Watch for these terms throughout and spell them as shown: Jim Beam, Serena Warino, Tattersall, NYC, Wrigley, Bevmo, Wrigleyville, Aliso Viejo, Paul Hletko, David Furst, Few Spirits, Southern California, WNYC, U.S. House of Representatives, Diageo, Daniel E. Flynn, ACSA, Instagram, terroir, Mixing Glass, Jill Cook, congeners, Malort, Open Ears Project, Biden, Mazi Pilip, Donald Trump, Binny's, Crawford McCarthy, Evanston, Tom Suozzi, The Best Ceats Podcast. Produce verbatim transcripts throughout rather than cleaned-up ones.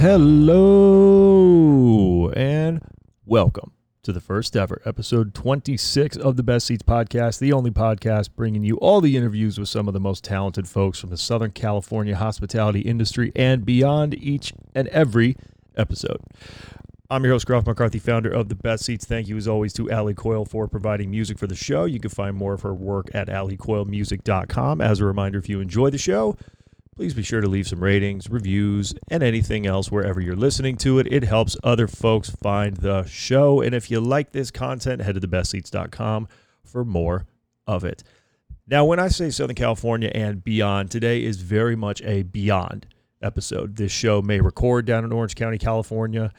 Hello and welcome to the first ever episode twenty-six of the Best Seats Podcast, the only podcast bringing you all the interviews with some of the most talented folks from the Southern California hospitality industry and beyond each and every episode. I'm your host, Crawford McCarthy, founder of The Best Seats. Thank you, as always, to Ali Coyle for providing music for the show. You can find more of her work at ali coyle music dot com. As a reminder, if you enjoy the show, please be sure to leave some ratings, reviews, and anything else wherever you're listening to it. It helps other folks find the show. And if you like this content, head to the best seats dot com for more of it. Now, when I say Southern California and beyond, today is very much a beyond episode. This show may record down in Orange County, California,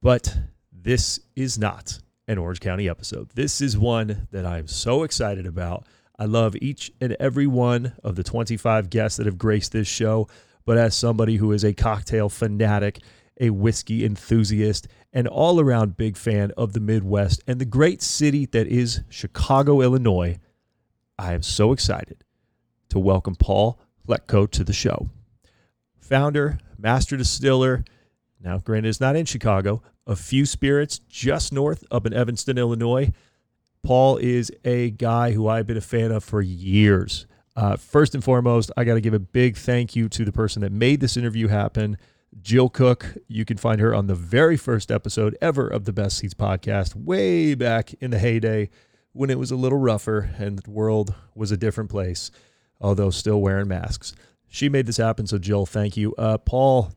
but this is not an Orange County episode. This is one that I'm so excited about. I love each and every one of the twenty-five guests that have graced this show, but as somebody who is a cocktail fanatic, a whiskey enthusiast, and all-around big fan of the Midwest and the great city that is Chicago, Illinois, I am so excited to welcome Paul Hletko to the show. Founder, master distiller, now granted it's not in Chicago, of Few Spirits, just north up in Evanston, Illinois. Paul is a guy who I've been a fan of for years. Uh, first and foremost, I got to give a big thank you to the person that made this interview happen, Jill Cook. You can find her on the very first episode ever of the Best Seats Podcast, way back in the heyday when it was a little rougher and the world was a different place, although still wearing masks. She made this happen, so Jill, thank you. Uh, Paul,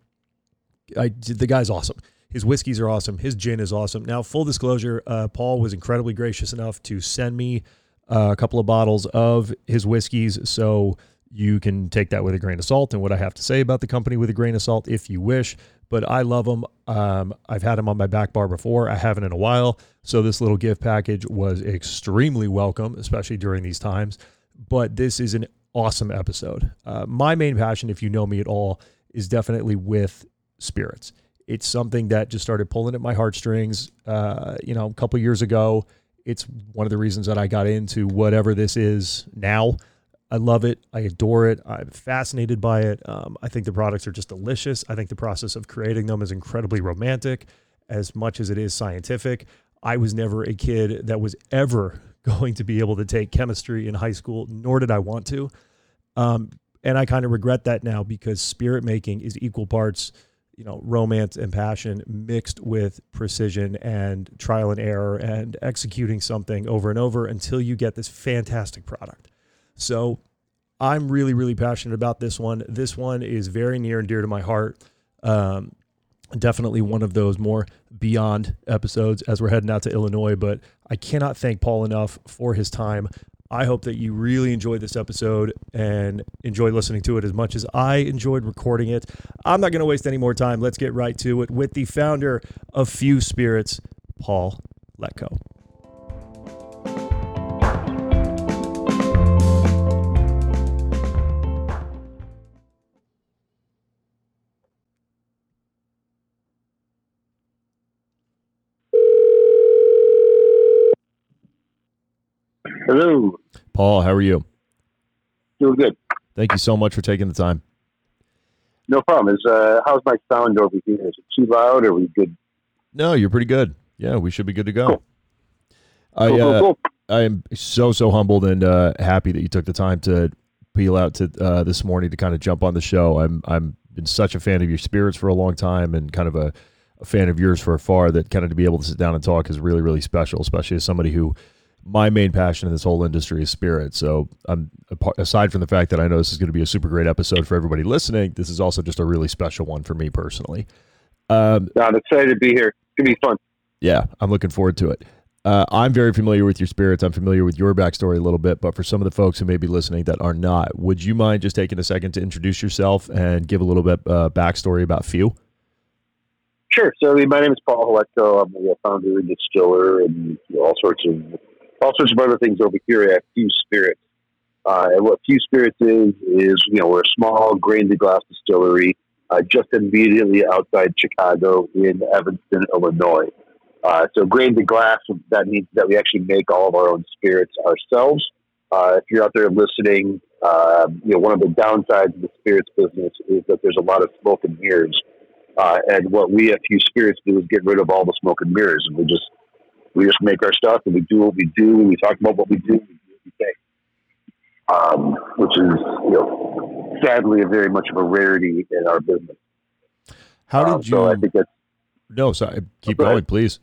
I, the guy's awesome. His whiskeys are awesome. His gin is awesome. Now, full disclosure, uh, Paul was incredibly gracious enough to send me uh, a couple of bottles of his whiskeys, so you can take that with a grain of salt and what I have to say about the company with a grain of salt if you wish, but I love them. Um, I've had them on my back bar before. I haven't in a while, so this little gift package was extremely welcome, especially during these times, but this is an awesome episode. Uh, my main passion, if you know me at all, is definitely with spirits. It's something that just started pulling at my heartstrings, uh, you know, a couple years ago. It's one of the reasons that I got into whatever this is now. I love it. I adore it. I'm fascinated by it. Um, I think the products are just delicious. I think the process of creating them is incredibly romantic as much as it is scientific. I was never a kid that was ever going to be able to take chemistry in high school, nor did I want to. Um, and I kind of regret that now because spirit making is equal parts, you know, romance and passion mixed with precision and trial and error and executing something over and over until you get this fantastic product. So I'm really, really passionate about this one. This one is very near and dear to my heart. Um, definitely one of those more beyond episodes as we're heading out to Illinois, but I cannot thank Paul enough for his time. I hope that you really enjoyed this episode and enjoy listening to it as much as I enjoyed recording it. I'm not going to waste any more time. Let's get right to it with the founder of Few Spirits, Paul Hletko. Hello. Paul, how are you? Doing good. Thank you so much for taking the time. No problem. Is uh, how's my sound over here? Is it too loud or are we good? No, you're pretty good. Yeah, we should be good to go. Cool. I cool, uh, cool, cool. I am so, so humbled and uh, happy that you took the time to peel out to uh, this morning to kind of jump on the show. I'm I'm been such a fan of your spirits for a long time and kind of a, a fan of yours for afar that kind of to be able to sit down and talk is really, really special, especially as somebody who my main passion in this whole industry is spirits. So I'm, aside from the fact that I know this is going to be a super great episode for everybody listening, this is also just a really special one for me personally. Um, I'm excited to be here. It's going to be fun. Yeah, I'm looking forward to it. Uh, I'm very familiar with your spirits. I'm familiar with your backstory a little bit, but for some of the folks who may be listening that are not, would you mind just taking a second to introduce yourself and give a little bit uh, backstory about Few? Sure. So my name is Paul Hletko. I'm a founder and distiller and all sorts of all sorts of other things over here at Few Spirits. Uh, and what Few Spirits is is you know we're a small grain to glass distillery uh, just immediately outside Chicago in Evanston, Illinois. Uh, so grain to glass, that means that we actually make all of our own spirits ourselves. Uh, if you're out there listening, uh, you know, one of the downsides of the spirits business is that there's a lot of smoke and mirrors. Uh, and what we at Few Spirits do is get rid of all the smoke and mirrors. And we just, we just make our stuff and we do what we do. And we talk about what we do. And we do what we think. Um, which is, you know, sadly a very much of a rarity in our business. How did um, you, so I think that's, no, sorry, keep okay. going, please.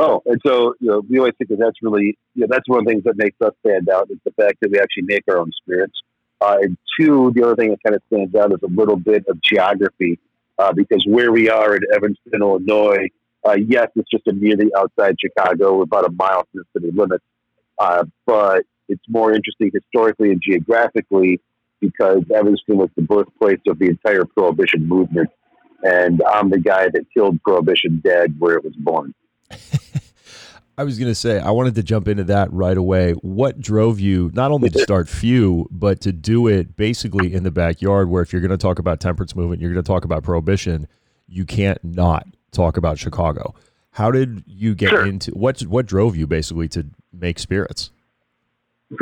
Oh, and so, you know, we always think that that's really, you know, that's one of the things that makes us stand out is the fact that we actually make our own spirits. Uh, and two, the other thing that kind of stands out is a little bit of geography, uh, because where we are in Evanston, Illinois, uh, yes, it's just immediately outside Chicago. We're about a mile from the city limits. Uh, but it's more interesting historically and geographically because Evanston was the birthplace of the entire Prohibition movement. And I'm the guy that killed Prohibition dead where it was born. I was going to say, I wanted to jump into that right away. What drove you not only to start Few, but to do it basically in the backyard where if you're going to talk about temperance movement, you're going to talk about Prohibition, you can't not talk about Chicago. How did you get sure. into, what, what drove you basically to make spirits?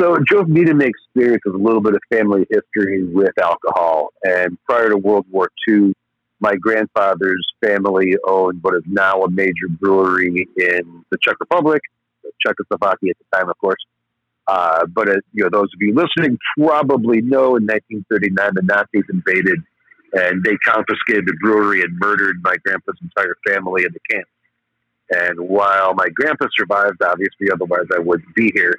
So it drove me to make spirits with a little bit of family history with alcohol. And prior to World War Two, my grandfather's family owned what is now a major brewery in the Czech Republic, Czechoslovakia at the time, of course. Uh, but as, you know, those of you listening probably know in nineteen thirty-nine, the Nazis invaded and they confiscated the brewery and murdered my grandpa's entire family in the camp. And while my grandpa survived, obviously, otherwise I wouldn't be here.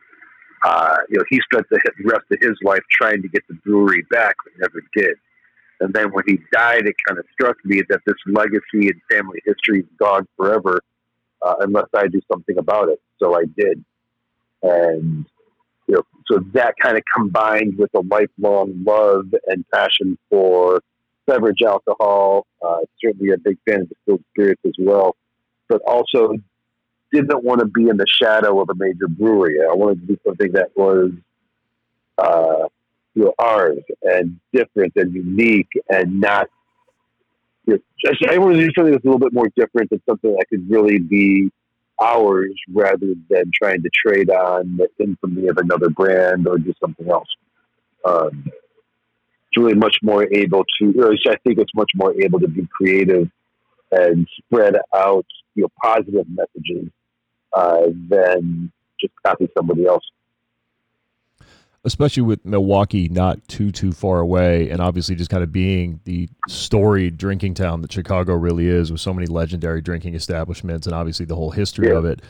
Uh, you know, he spent the rest of his life trying to get the brewery back, but never did. And then when he died, it kind of struck me that this legacy and family history is gone forever uh, unless I do something about it. So I did. And you know, so that kind of combined with a lifelong love and passion for beverage alcohol, uh, certainly a big fan of distilled spirits as well, but also didn't want to be in the shadow of a major brewery. I wanted to do something that was... Uh, ours and different and unique and not you know, I want to do something that's a little bit more different and something that could really be ours rather than trying to trade on the infamy of another brand or do something else. Um, it's really much more able to, or I think it's much more able to be creative and spread out you know, positive messages uh, than just copy somebody else. Especially with Milwaukee not too, too far away and obviously just kind of being the storied drinking town that Chicago really is with so many legendary drinking establishments and obviously the whole history yeah. of it.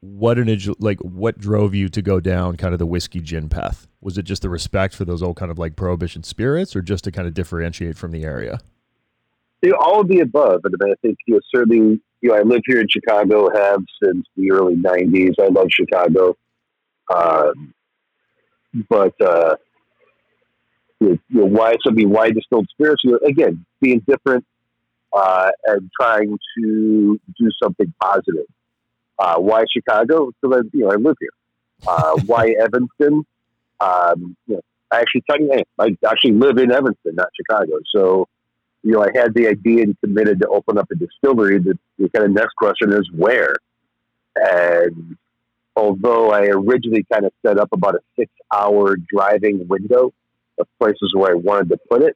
What an like what drove you to go down kind of the whiskey gin path? Was it just the respect for those old kind of like Prohibition spirits or just to kind of differentiate from the area? They all of the above. And I think you know, certainly, you know, I live here in Chicago, have since the early nineties. I love Chicago. Um, But uh, you know, why somebody, why distilled spirits? You know, again, being different uh, and trying to do something positive. Uh, why Chicago? Because I, you know, I live here. Uh, why Evanston? Um, you know, I actually technically, I actually live in Evanston, not Chicago. So, you know, I had the idea and committed to open up a distillery. The, the kind of next question is where, and. Although I originally kind of set up about a six-hour driving window of places where I wanted to put it,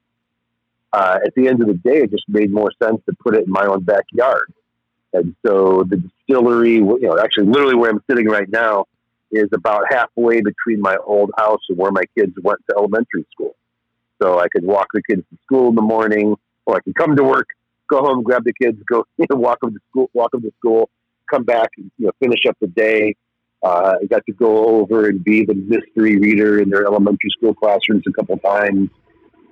uh, at the end of the day, it just made more sense to put it in my own backyard. And so the distillery, you know, actually literally where I'm sitting right now is about halfway between my old house and where my kids went to elementary school. So I could walk the kids to school in the morning, or I could come to work, go home, grab the kids, go you know, walk them to school, walk them to school, come back, and, you know, finish up the day. Uh, I got to go over and be the mystery reader in their elementary school classrooms a couple times.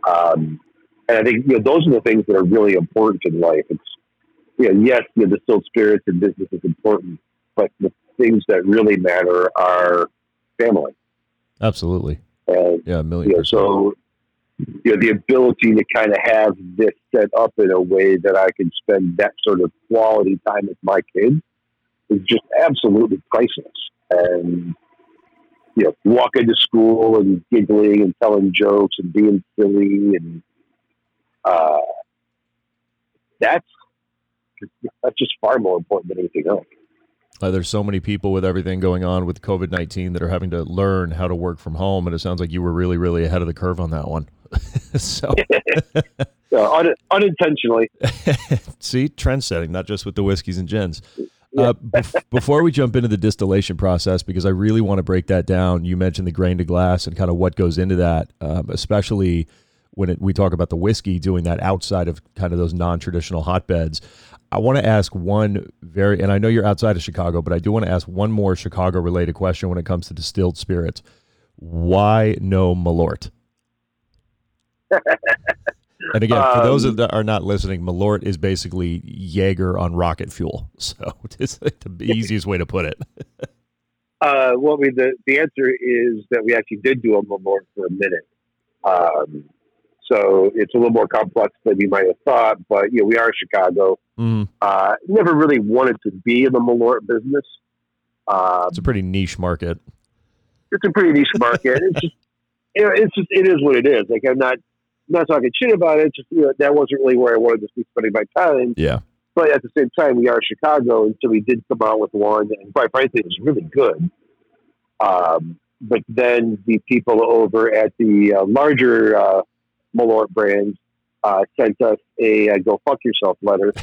Um, and I think, you know, those are the things that are really important in life. It's, you know, yes, you know, distilled spirits and business is important, but the things that really matter are family. Absolutely. Uh, yeah, a million you know, percent. So, you know, the ability to kind of have this set up in a way that I can spend that sort of quality time with my kids is just absolutely priceless. And, you know, walk into school and giggling and telling jokes and being silly. And uh, that's, that's just far more important than anything else. Uh, there's so many people with everything going on with covid nineteen that are having to learn how to work from home. And it sounds like you were really, really ahead of the curve on that one. so no, un- unintentionally. See, trend setting, not just with the whiskeys and gins. Uh, before we jump into the distillation process, because I really want to break that down, you mentioned the grain to glass and kind of what goes into that, um, especially when it, we talk about the whiskey doing that outside of kind of those non-traditional hotbeds. I want to ask one very, and I know you're outside of Chicago, but I do want to ask one more Chicago-related question when it comes to distilled spirits. Why no Malort? And again, for um, those that are not listening, Malort is basically Jaeger on rocket fuel. So it's like the easiest way to put it. uh, well, I mean, the, the answer is that we actually did do a Malort for a minute. Um, so it's a little more complex than you might have thought, but you know, we are in Chicago. Mm. Uh, never really wanted to be in the Malort business. Um, it's a pretty niche market. It's a pretty niche market. It's just, you know, it's just, it is what it is. Like I'm not, I'm not talking shit about it. It's just, you know, that wasn't really where I wanted to be spending my time. Yeah. But at the same time, we are Chicago, and so we did come out with one, and quite frankly, it was really good. Um, but then the people over at the uh, larger uh, Malort brands uh, sent us a uh, "Go fuck yourself" letter,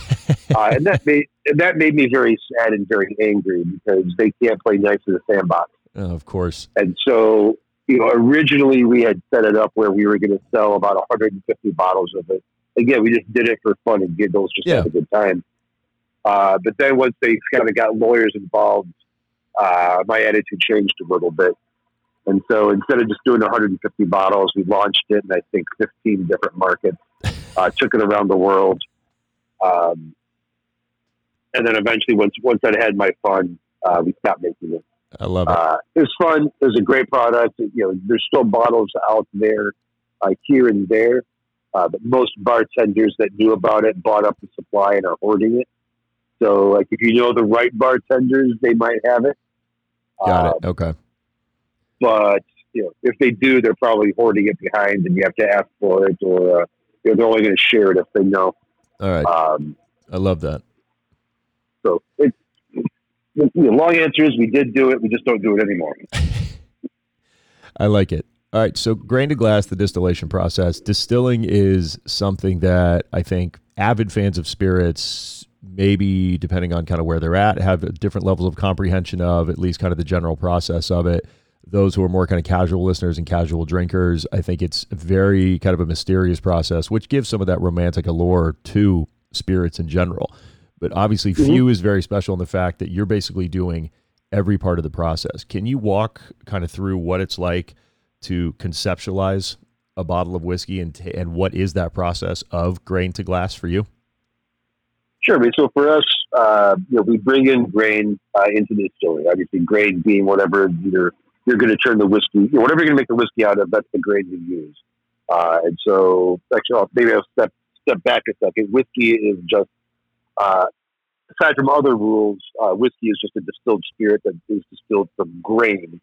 uh, and that made and that made me very sad and very angry because they can't play nice in the sandbox. Oh, of course. And so. You know, originally we had set it up where we were going to sell about one hundred fifty bottles of it. Again, we just did it for fun and giggles, just yeah. have a good time. Uh, but then once they kind of got lawyers involved, uh, my attitude changed a little bit. And so instead of just doing one hundred fifty bottles, we launched it in, I think, fifteen different markets, uh, took it around the world. Um, and then eventually, once once I had my fun, uh, we stopped making it. I love it. Uh, it was fun. It was a great product. You know, there's still bottles out there, uh, here and there, uh, but most bartenders that knew about it bought up the supply and are hoarding it. So, like, if you know the right bartenders, they might have it. Got um, it. Okay. But you know, if they do, they're probably hoarding it behind, and you have to ask for it, or uh, you know, they're only going to share it if they know. All right. Um, I love that. So it's. The long answer is we did do it. We just don't do it anymore. I like it. All right. So grain to glass, the distillation process. Distilling is something that I think avid fans of spirits, maybe depending on kind of where they're at, have different levels of comprehension of, at least kind of the general process of it. Those who are more kind of casual listeners and casual drinkers, I think it's very kind of a mysterious process, which gives some of that romantic allure to spirits in general. But obviously, mm-hmm. Few is very special in the fact that you're basically doing every part of the process. Can you walk kind of through what it's like to conceptualize a bottle of whiskey and t- and what is that process of grain to glass for you? Sure. I mean, so for us, uh, you know, we bring in grain uh, into the distillery. Obviously, grain being whatever you're you're going to turn the whiskey, you know, whatever you're going to make the whiskey out of, that's the grain you use. Uh, and so, actually, I'll, maybe I'll step step back a second. Whiskey is just Uh, aside from other rules, uh, whiskey is just a distilled spirit that is distilled from grain,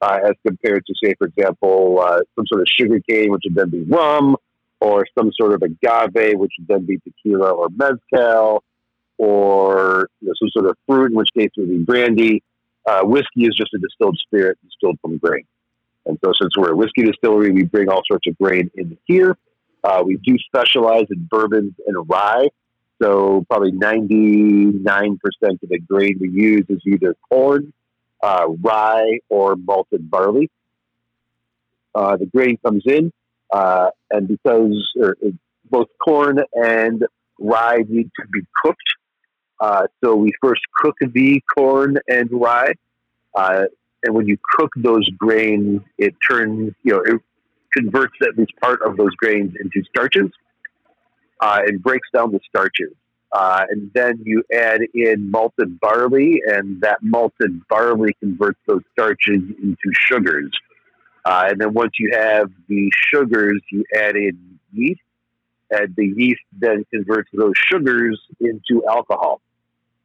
uh, as compared to, say, for example, uh, some sort of sugar cane, which would then be rum, or some sort of agave, which would then be tequila or mezcal, or you know, some sort of fruit, in which case it would be brandy. Uh, whiskey is just a distilled spirit distilled from grain. And so since we're a whiskey distillery, we bring all sorts of grain in here. Uh, we do specialize in bourbons and rye. So probably ninety-nine percent of the grain we use is either corn, uh, rye, or malted barley. Uh, the grain comes in, uh, and because or, it, both corn and rye need to be cooked, uh, so we first cook the corn and rye, Uh, and when you cook those grains, it turns, you know, it converts at least part of those grains into starches uh, and breaks down the starches. Uh, and then you add in malted barley, and that malted barley converts those starches into sugars. Uh, and then once you have the sugars, you add in yeast, and the yeast then converts those sugars into alcohol.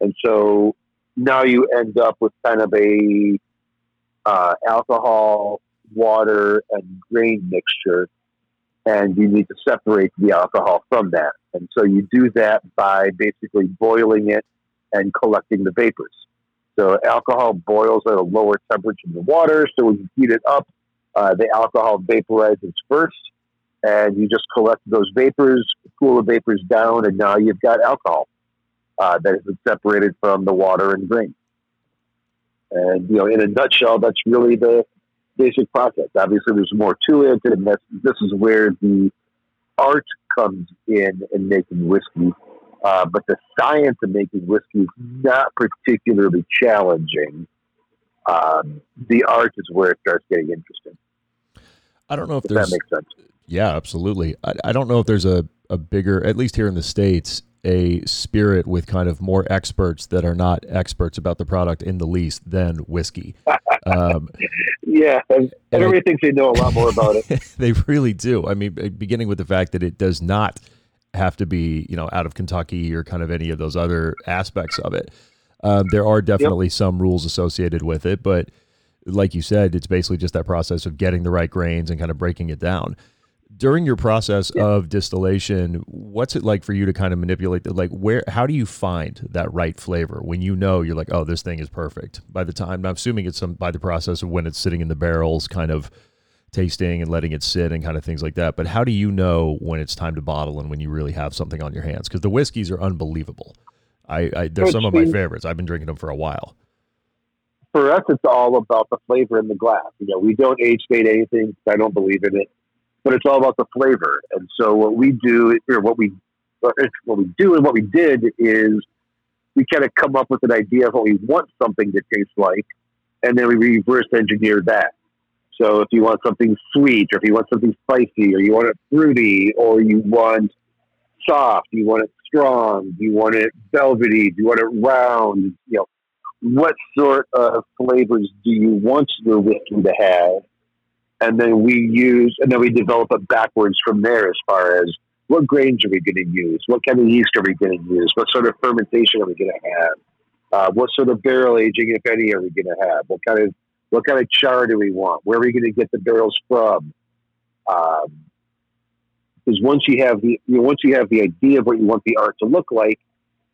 And so now you end up with kind of a uh, alcohol, water, and grain mixture, and you need to separate the alcohol from that. And so you do that by basically boiling it and collecting the vapors. So alcohol boils at a lower temperature than water, so when you heat it up, Uh, the alcohol vaporizes first, and you just collect those vapors, cool the vapors down, and now you've got alcohol uh, that has been separated from the water and grain. And, you know, in a nutshell, that's really the basic process. Obviously, there's more to it, and that's, this is where the art comes in in making whiskey. Uh, but the science of making whiskey is not particularly challenging. Um, the art is where it starts getting interesting. I don't know if, if there's, that makes sense. Yeah, absolutely. I, I don't know if there's a, a bigger, at least here in the States, a spirit with kind of more experts that are not experts about the product in the least than whiskey. Um, yeah. And, and everybody thinks they know a lot more about it. They really do. I mean, beginning with the fact that it does not have to be, you know, out of Kentucky or kind of any of those other aspects of it. Um, there are definitely yep. some rules associated with it, but like you said, it's basically just that process of getting the right grains and kind of breaking it down. During your process yep. of distillation, what's it like for you to kind of manipulate the, like where, how do you find that right flavor when you know you're like, oh, this thing is perfect by the time, I'm assuming it's some, by the process of when it's sitting in the barrels, kind of tasting and letting it sit and kind of things like that. But how do you know when it's time to bottle and when you really have something on your hands? Because the whiskeys are unbelievable. I, I, they're some of my favorites. I've been drinking them for a while. For us, it's all about the flavor in the glass. You know, we don't age date anything. I don't believe in it, but it's all about the flavor. And so what we do, or what we, or what we do, and what we did is we kind of come up with an idea of what we want something to taste like, and then we reverse engineer that. So if you want something sweet, or if you want something spicy, or you want it fruity, or you want soft, you want it strong, do you want it velvety, do you want it round, you know, what sort of flavors do you want your whiskey to have? And then we use, and then we develop it backwards from there as far as what grains are we going to use? What kind of yeast are we going to use? What sort of fermentation are we going to have? Uh, what sort of barrel aging, if any, are we going to have? What kind of, what kind of char do we want? Where are we going to get the barrels from? Um, Because once you have the you know, once you have the idea of what you want the art to look like,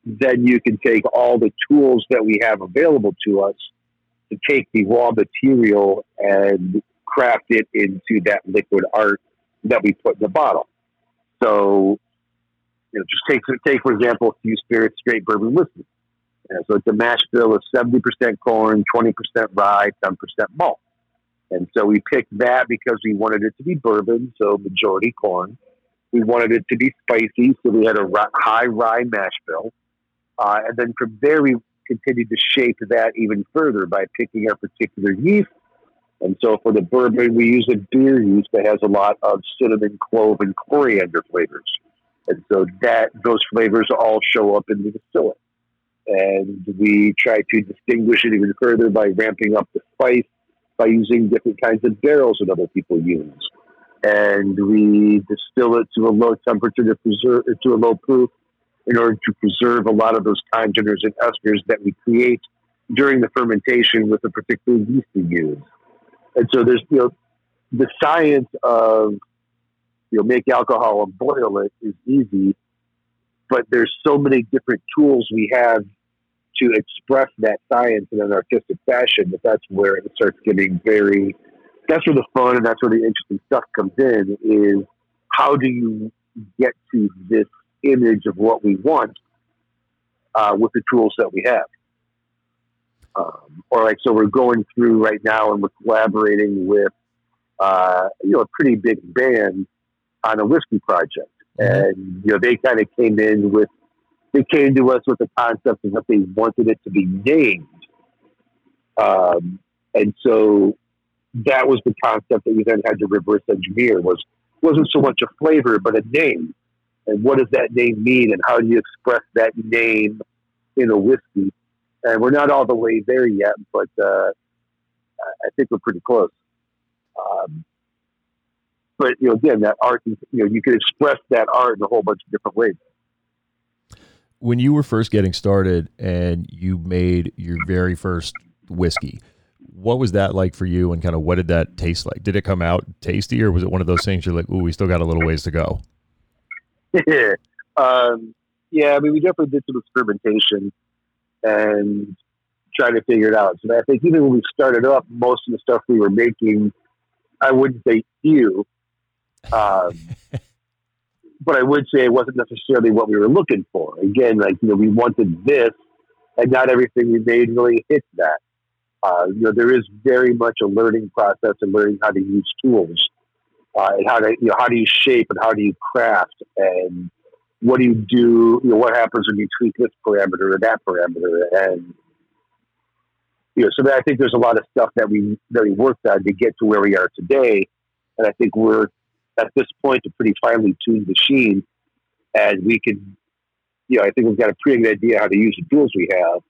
then you can take all the tools that we have available to us to take the raw material and craft it into that liquid art that we put in the bottle. So, you know, just take take for example, Few Spirits straight bourbon whiskey. And so it's a mash bill of seventy percent corn, twenty percent rye, ten percent malt. And so we picked that because we wanted it to be bourbon, so majority corn. We wanted it to be spicy, so we had a high rye mash bill. Uh, and then from there, we continued to shape that even further by picking our particular yeast. And so for the bourbon, we use a beer yeast that has a lot of cinnamon, clove, and coriander flavors. And so that those flavors all show up in the distillate. And we try to distinguish it even further by ramping up the spice, by using different kinds of barrels that other people use. And we distill it to a low temperature to preserve to a low proof in order to preserve a lot of those congeners and esters that we create during the fermentation with a particular yeast we use. And so there's, you know, the science of, you know, make alcohol and boil it is easy, but there's so many different tools we have to express that science in an artistic fashion, that that's where it starts getting very, that's where the fun and that's where the interesting stuff comes in, is how do you get to this image of what we want uh, with the tools that we have? Um, or like, so we're going through right now and we're collaborating with, uh, you know, a pretty big band on a whiskey project. And, you know, they kind of came in with, they came to us with the concept of what they wanted it to be named. Um, And so that was the concept that we then had to reverse engineer. Was wasn't so much a flavor, but a name. And what does that name mean? And how do you express that name in a whiskey? And we're not all the way there yet, but uh, I think we're pretty close. Um, but you know, again, that art, you know, you can express that art in a whole bunch of different ways. When you were first getting started and you made your very first whiskey, what was that like for you, and kind of what did that taste like? Did it come out tasty, or was it one of those things you're like, ooh, we still got a little ways to go? um, yeah, I mean, we definitely did some experimentation and try to figure it out. So I think even when we started up, most of the stuff we were making, I wouldn't say few, um, but I would say it wasn't necessarily what we were looking for. Again, like, you know, we wanted this, and not everything we made really hit that. Uh, you know, there is very much a learning process and learning how to use tools, uh, and how to, you know, how do you shape and how do you craft, and what do you do, you know, what happens when you tweak this parameter or that parameter. And, you know, so I think there's a lot of stuff that we, that we worked on to get to where we are today. And I think we're at this point a pretty finely tuned machine, and we can, you know, I think we've got a pretty good idea how to use the tools we have.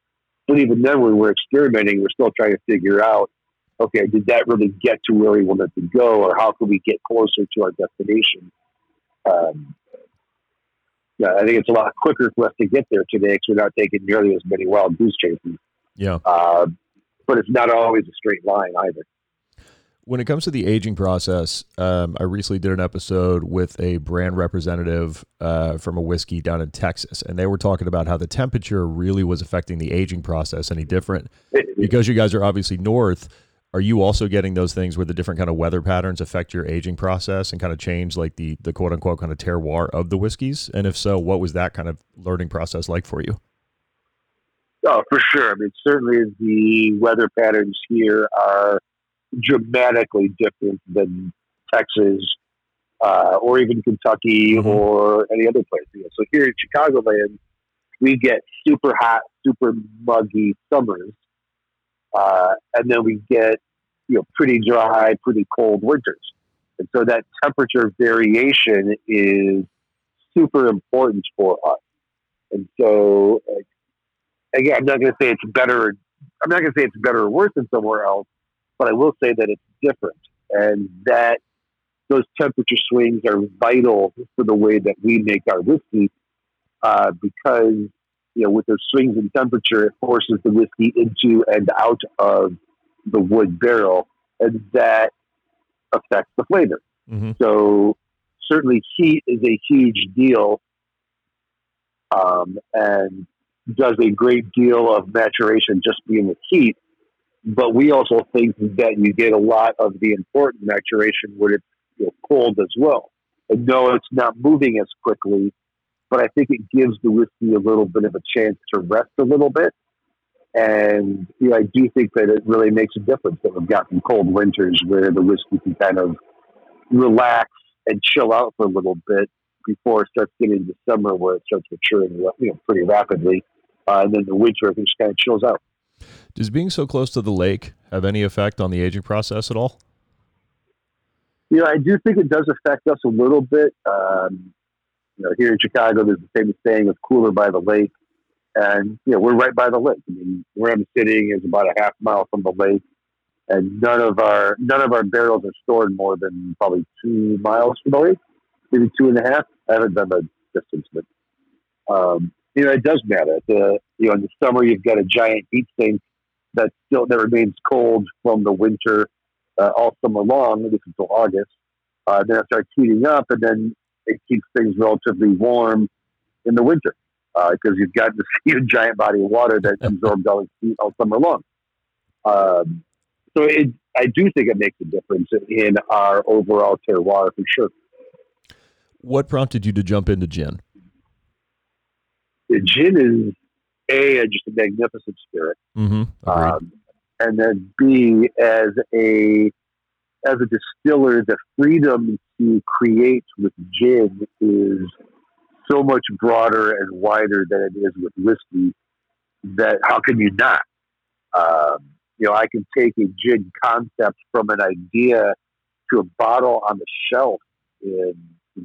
But even then, when we're experimenting, we're still trying to figure out, okay, did that really get to where we wanted to go, or how can we get closer to our destination? Um, yeah, I think it's a lot quicker for us to get there today because we're not taking nearly as many wild goose chases. Yeah, uh, but it's not always a straight line either. When it comes to the aging process, um, I recently did an episode with a brand representative uh, from a whiskey down in Texas, and they were talking about how the temperature really was affecting the aging process. Any different? Because you guys are obviously north, are you also getting those things where the different kind of weather patterns affect your aging process and kind of change like the the quote unquote kind of terroir of the whiskeys? And if so, what was that kind of learning process like for you? Oh, for sure. I mean, certainly the weather patterns here are dramatically different than Texas uh, or even Kentucky mm-hmm. or any other place. You know, so here in Chicagoland, we get super hot, super muggy summers, uh, and then we get, you know, pretty dry, pretty cold winters. And so that temperature variation is super important for us. And so, again, I'm not going to say it's better. I'm not going to say it's better or worse than somewhere else. But I will say that it's different, and that those temperature swings are vital for the way that we make our whiskey, uh, because, you know, with those swings in temperature, it forces the whiskey into and out of the wood barrel, and that affects the flavor. Mm-hmm. So certainly heat is a huge deal, um, and does a great deal of maturation just being with heat. But we also think that you get a lot of the important maturation when it's, you know, cold as well. And no, it's not moving as quickly, but I think it gives the whiskey a little bit of a chance to rest a little bit. And, you know, I do think that it really makes a difference that we've gotten cold winters where the whiskey can kind of relax and chill out for a little bit before it starts getting into summer where it starts maturing, you know, pretty rapidly. Uh, and then the winter, it just kind of chills out. Does being so close to the lake have any effect on the aging process at all? You know, I do think it does affect us a little bit. Um, you know, here in Chicago, there's the famous saying of cooler by the lake. And, you know, we're right by the lake. I mean, where I'm sitting is about a half mile from the lake. And none of our none of our barrels are stored more than probably two miles from the lake, maybe two and a half. I haven't done the distance, but um, you know, it does matter. The, you know, in the summer, you've got a giant heat sink that still that remains cold from the winter uh, all summer long, at least until August. Uh, then it starts heating up, and then it keeps things relatively warm in the winter because uh, you've got this huge giant body of water that absorbs all its heat all summer long. Um, so it, I do think it makes a difference in our overall terroir for sure. What prompted you to jump into gin? The gin is A, just a magnificent spirit, mm-hmm. um, and then B, as a as a distiller, the freedom to create with gin is so much broader and wider than it is with whiskey. That how can you not? Um, You know, I can take a jig concept from an idea to a bottle on the shelf in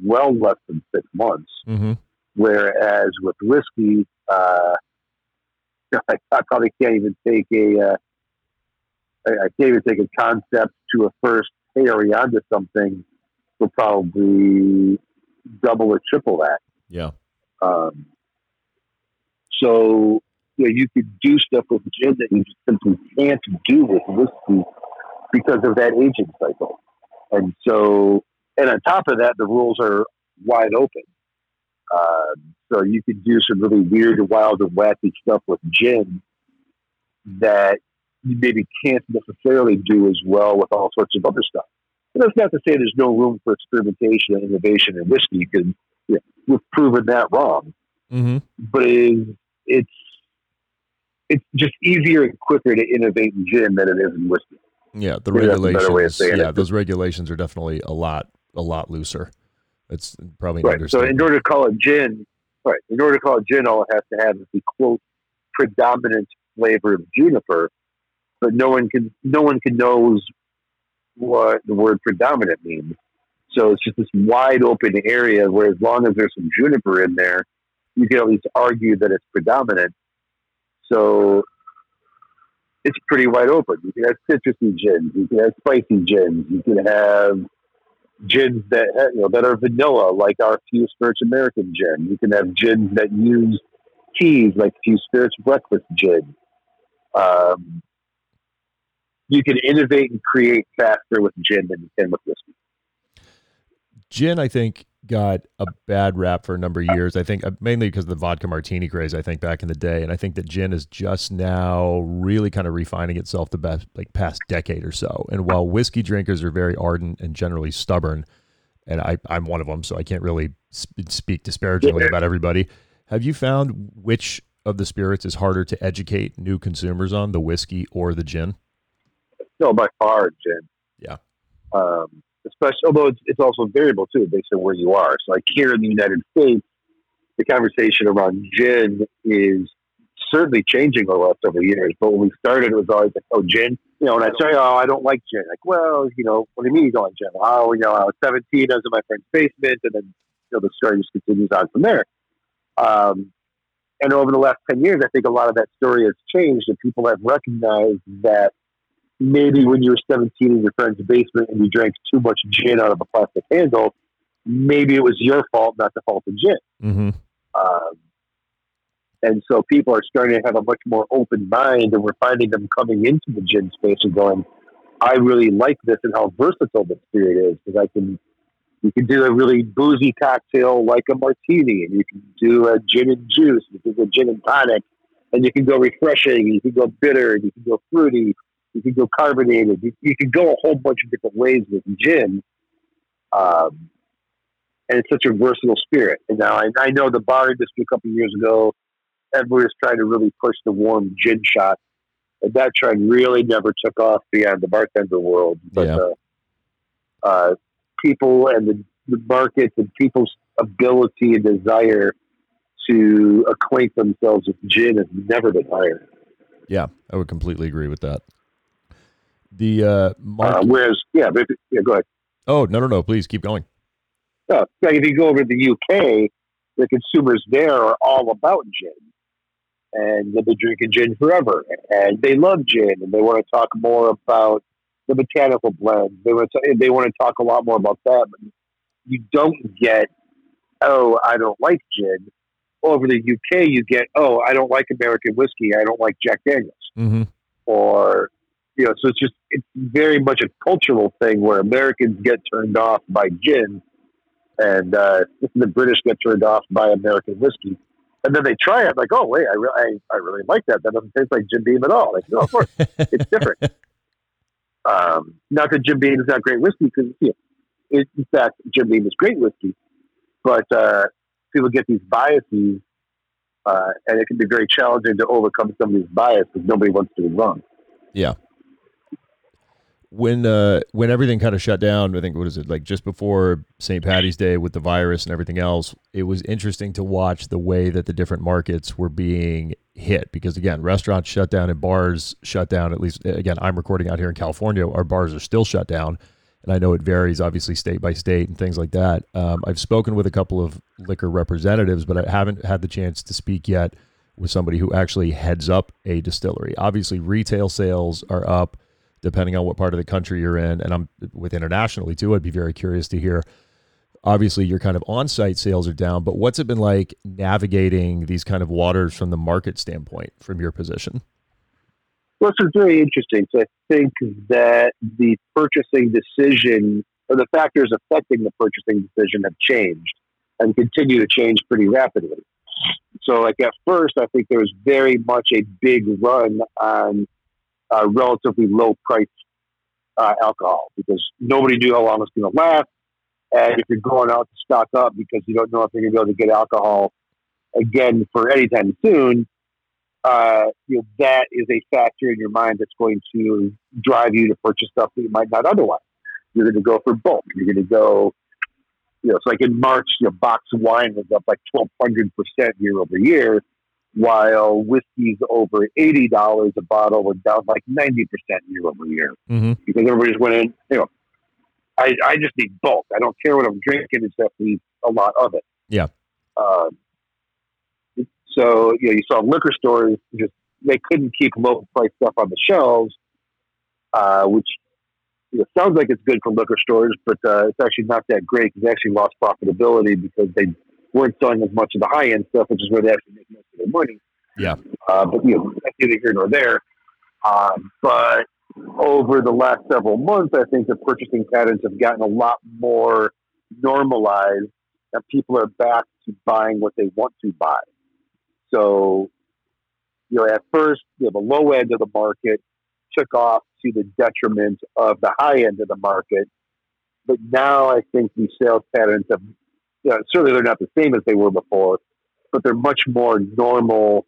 well less than six months. Mm-hmm. Whereas with whiskey, uh, I, I probably can't even take a, uh, I, I can't even take a concept to a first, hey, are we onto something? We'll probably double or triple that. Yeah. Um, so, you know, you could do stuff with gin that you just simply can't do with whiskey because of that aging cycle. And so, and on top of that, the rules are wide open. Uh, so you could do some really weird and wild and wacky stuff with gin that you maybe can't necessarily do as well with all sorts of other stuff. And that's not to say there's no room for experimentation and innovation in whiskey. You can, you know, we've proven that wrong. Mm-hmm. But it, it's it's just easier and quicker to innovate in gin than it is in whiskey. Yeah, the maybe regulations. Yeah, it. Those regulations are definitely a lot a lot looser. It's probably right. So in order to call it gin, right? In order to call it gin, all it has to have is the quote predominant flavor of juniper. But no one can no one can knows what the word predominant means. So it's just this wide open area where, as long as there's some juniper in there, you can at least argue that it's predominant. So it's pretty wide open. You can have citrusy gins, you can have spicy gins, you can have gins that, you know, that are vanilla, like our Few Spirits American gin. You can have gins that use teas, like Few Spirits Breakfast Gin. Um, you can innovate and create faster with gin than you can with whiskey. Gin, I think, got a bad rap for a number of years. I think mainly because of the vodka martini craze, I think, back in the day. And I think that gin is just now really kind of refining itself the best, like past decade or so. And while whiskey drinkers are very ardent and generally stubborn, and I, I'm one of them, so I can't really sp- speak disparagingly about everybody. Have you found which of the spirits is harder to educate new consumers on, the whiskey or the gin? No, by far, gin. Yeah. Um, Especially, although it's, it's also variable too, based on where you are. So, like here in the United States, the conversation around gin is certainly changing over the last several years. But when we started, it was always like, "Oh, gin," you know. And I say, "Oh, I don't like gin." Like, well, you know, what do you mean you don't like gin? Oh, you know, I was seventeen, I was in my friend's basement, and then you know the story just continues on from there. Um, and over the last ten years, I think a lot of that story has changed, and people have recognized that. Maybe when you were seventeen in your friend's basement and you drank too much gin out of a plastic handle, maybe it was your fault, not the fault of gin. Mm-hmm. Um, and so people are starting to have a much more open mind, and we're finding them coming into the gin space and going, I really like this and how versatile this spirit is, because I can, you can do a really boozy cocktail like a martini, and you can do a gin and juice, you can do a gin and tonic, and you can go refreshing, and you can go bitter, and you can go fruity. You could go carbonated. You, you could go a whole bunch of different ways with gin. Um, and it's such a versatile spirit. And now I, I know the bar industry a couple of years ago, everybody was trying to really push the warm gin shot. And that trend really never took off beyond the bartender world. But yeah. uh, uh, people and the, the markets and people's ability and desire to acquaint themselves with gin has never been higher. Yeah, I would completely agree with that. The uh, market. Uh, whereas, yeah, but if, yeah, go ahead. Oh, no, no, no, please keep going. Uh, like if you go over to the U K, the consumers there are all about gin, and they've been drinking gin forever, and they love gin, and they want to talk more about the botanical blend. They want to, they want to talk a lot more about that, but you don't get, oh, I don't like gin. Over the U K, you get, oh, I don't like American whiskey. I don't like Jack Daniels. Mm-hmm. Or, you know, so it's just, it's very much a cultural thing where Americans get turned off by gin and uh, the British get turned off by American whiskey. And then they try it like, oh, wait, I, re- I, I really like that. That doesn't taste like Jim Beam at all. Like, no, of course, it's different. Um, not that Jim Beam is not great whiskey, because, you know, it, in fact, Jim Beam is great whiskey. But uh, people get these biases, uh, and it can be very challenging to overcome some of these biases because nobody wants to be wrong. Yeah. when uh, when everything kind of shut down, I think, what is it, like just before Saint Patty's Day with the virus and everything else, it was interesting to watch the way that the different markets were being hit. Because, again, restaurants shut down and bars shut down. At least, again, I'm recording out here in California. Our bars are still shut down. And I know it varies, obviously, state by state and things like that. Um, I've spoken with a couple of liquor representatives, but I haven't had the chance to speak yet with somebody who actually heads up a distillery. Obviously, retail sales are up, depending on what part of the country you're in. And I'm with internationally too, I'd be very curious to hear. Obviously, your kind of on-site sales are down, but what's it been like navigating these kind of waters from the market standpoint from your position? Well, it's very interesting. So I think that the purchasing decision, or the factors affecting the purchasing decision, have changed and continue to change pretty rapidly. So like at first, I think there was very much a big run on Uh, relatively low-priced uh, alcohol because nobody knew how long it's going to last, and if you're going out to stock up because you don't know if you're going to be able to get alcohol again for any time soon, uh, you know, that is a factor in your mind that's going to drive you to purchase stuff that you might not otherwise. You're going to go for bulk. You're going to go, you know, it's like in March, your box of wine was up like twelve hundred percent year over year, while whiskeys over eighty dollars a bottle were down like ninety percent year over year. Mm-hmm. Because everybody just went in, you know, I, I just need bulk. I don't care what I'm drinking except need a lot of it. Yeah. Um, so, you know, you saw liquor stores, just they couldn't keep low-priced stuff on the shelves, uh, which you know, sounds like it's good for liquor stores, but uh, it's actually not that great because they actually lost profitability because they weren't selling as much of the high end stuff, which is where they actually make most of their money. Yeah. Uh, but you know, that's neither here nor there. Uh, but over the last several months, I think the purchasing patterns have gotten a lot more normalized, and people are back to buying what they want to buy. So, you know, at first, you know, the low end of the market took off to the detriment of the high end of the market. But now I think the sales patterns have, yeah, certainly they're not the same as they were before, but they're much more normal,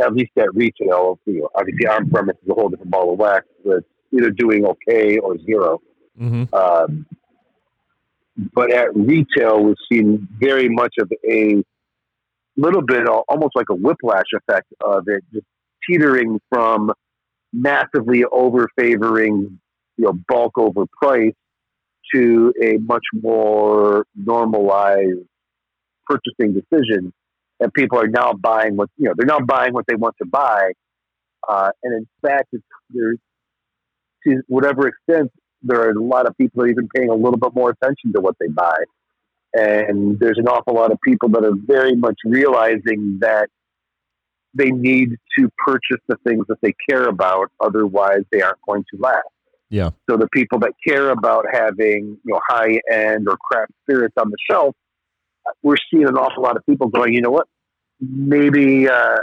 at least at retail. You know, obviously, on-premise is a whole different ball of wax, but either doing okay or zero. Mm-hmm. Um, but at retail, we've seen very much of a little bit, almost like a whiplash effect of it, just teetering from massively over-favoring, you know, bulk over price, to a much more normalized purchasing decision, and people are now buying what you know. They're now buying what they want to buy, uh, and in fact, it's, there's to whatever extent there are a lot of people are even paying a little bit more attention to what they buy, and there's an awful lot of people that are very much realizing that they need to purchase the things that they care about, otherwise they aren't going to last. Yeah. So the people that care about having, you know, high end or craft spirits on the shelf, we're seeing an awful lot of people going, you know what? Maybe, uh,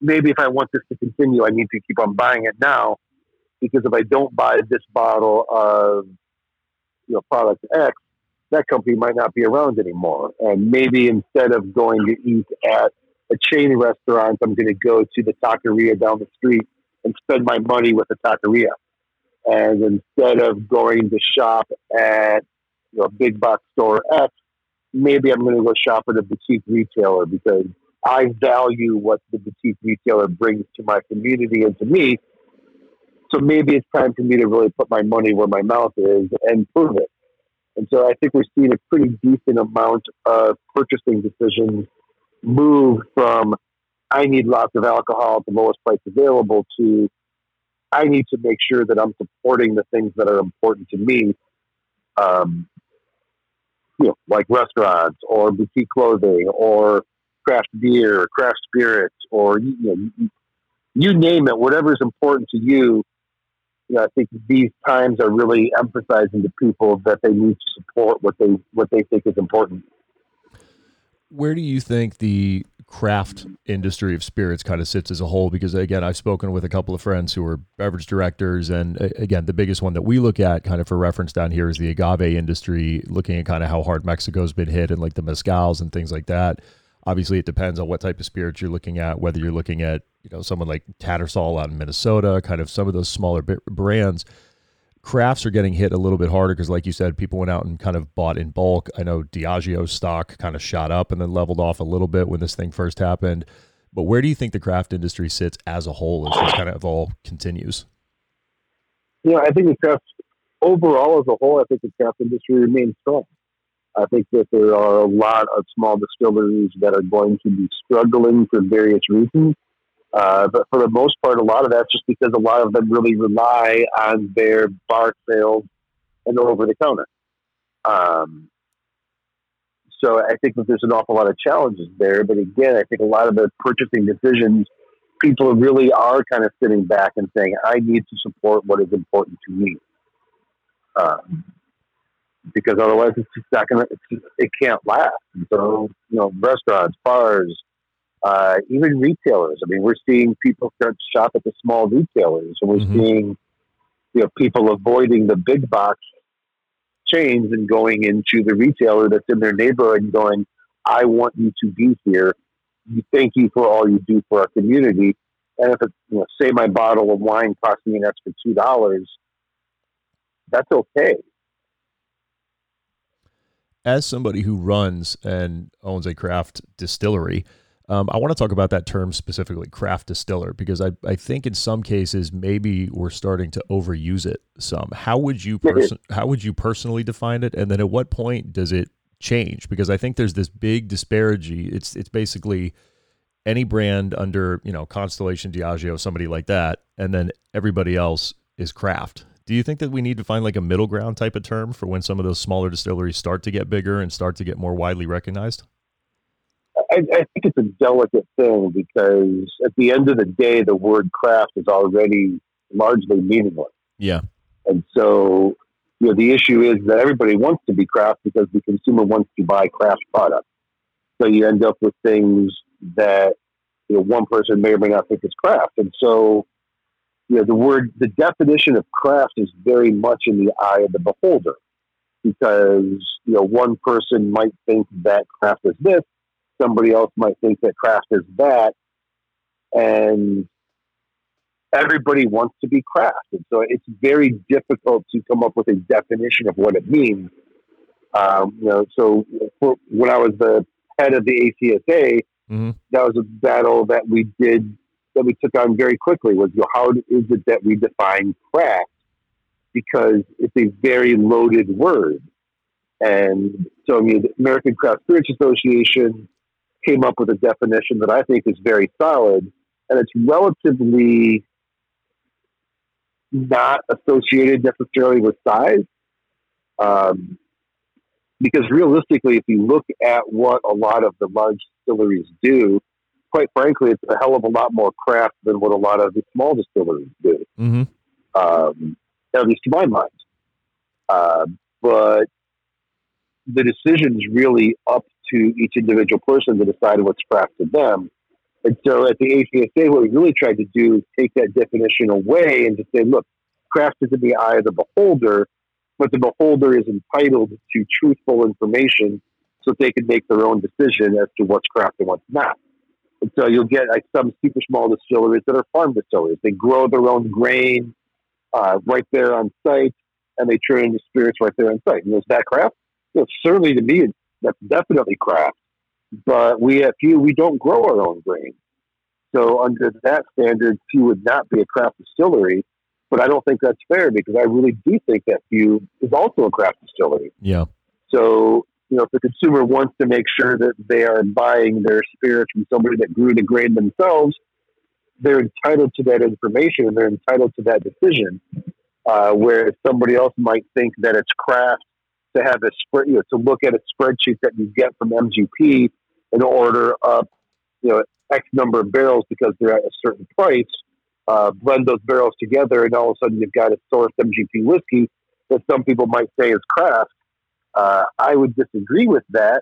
maybe if I want this to continue, I need to keep on buying it now, because if I don't buy this bottle of, you know, product X, that company might not be around anymore. And maybe instead of going to eat at a chain restaurant, I'm going to go to the taqueria down the street and spend my money with the taqueria. And instead of going to shop at you know, a big box store X, maybe I'm going to go shop at a boutique retailer because I value what the boutique retailer brings to my community and to me. So maybe it's time for me to really put my money where my mouth is and prove it. And so I think we're seeing a pretty decent amount of purchasing decisions move from I need lots of alcohol at the lowest price available to I need to make sure that I'm supporting the things that are important to me, um, you know, like restaurants or boutique clothing or craft beer or craft spirits or, you know, you, you name it, whatever is important to you. You know, I think these times are really emphasizing to people that they need to support what they, what they think is important. Where do you think the craft industry of spirits kind of sits as a whole? Because again, I've spoken with a couple of friends who are beverage directors. And again, the biggest one that we look at kind of for reference down here is the agave industry, looking at kind of how hard Mexico's been hit and like the mezcals and things like that. Obviously it depends on what type of spirits you're looking at, whether you're looking at, you know, someone like Tattersall out in Minnesota, kind of some of those smaller brands. crafts are getting hit a little bit harder because, like you said, people went out and kind of bought in bulk. I know Diageo's stock kind of shot up and then leveled off a little bit when this thing first happened. But where do you think the craft industry sits as a whole as this kind of all continues? You know, I think the craft overall as a whole, I think the craft industry remains strong. I think that there are a lot of small distilleries that are going to be struggling for various reasons. Uh, but for the most part, a lot of that's just because a lot of them really rely on their bar sales and over the counter. Um, so I think that there's an awful lot of challenges there. But again, I think a lot of the purchasing decisions, people really are kind of sitting back and saying, I need to support what is important to me. Um, because otherwise it's just not going to, it can't last. So, you know, restaurants, bars, Uh, even retailers. I mean, we're seeing people start to shop at the small retailers, and we're mm-hmm. seeing, you know, people avoiding the big box chains and going into the retailer that's in their neighborhood and going, I want you to be here. Thank you for all you do for our community. And if it's, you know, say my bottle of wine costs me an extra two dollars, that's okay. As somebody who runs and owns a craft distillery, Um, I want to talk about that term specifically, craft distiller, because I, I think in some cases maybe we're starting to overuse it some. How would you perso- how would you personally define it, and then at what point does it change? Because I think there's this big disparity. It's it's basically any brand under, you know, Constellation, Diageo, somebody like that, and then everybody else is craft. Do you think that we need to find like a middle ground type of term for when some of those smaller distilleries start to get bigger and start to get more widely recognized? I, I think it's a delicate thing because at the end of the day, the word craft is already largely meaningless. Yeah. And so, you know, the issue is that everybody wants to be craft because the consumer wants to buy craft products. So you end up with things that, you know, one person may or may not think is craft. And so, you know, the word, the definition of craft is very much in the eye of the beholder because, you know, one person might think that craft is this. Somebody else might think that craft is that, and everybody wants to be craft. And so it's very difficult to come up with a definition of what it means. Um, you know, so for, when I was the head of the A C S A, mm-hmm. that was a battle that we did, that we took on very quickly was, you know, how is it that we define craft? Because it's a very loaded word. And so, I mean, the American Craft Spirits Association came up with a definition that I think is very solid, and it's relatively not associated necessarily with size. Um, because realistically, if you look at what a lot of the large distilleries do, quite frankly, it's a hell of a lot more craft than what a lot of the small distilleries do, mm-hmm. um, at least to my mind. Uh, but the decision's really up to each individual person to decide what's craft to them. And so at the A C S A, what we really tried to do is take that definition away and to say, look, craft is in the eye of the beholder, but the beholder is entitled to truthful information so they can make their own decision as to what's craft and what's not. And so you'll get like some super small distilleries that are farm distilleries. They grow their own grain uh, right there on site, and they turn into spirits right there on site. And is that craft? Well, certainly to me, that's definitely craft. But we at Few, we don't grow our own grain. So under that standard, Few would not be a craft distillery. But I don't think that's fair because I really do think that Few is also a craft distillery. Yeah. So, you know, if the consumer wants to make sure that they are buying their spirit from somebody that grew the grain themselves, they're entitled to that information and they're entitled to that decision. Uh, whereas somebody else might think that it's craft to have a spread, you know, to look at a spreadsheet that you get from M G P and order up, you know, X number of barrels because they're at a certain price, uh, blend those barrels together, and all of a sudden you've got a sourced M G P whiskey that some people might say is craft. Uh, I would disagree with that,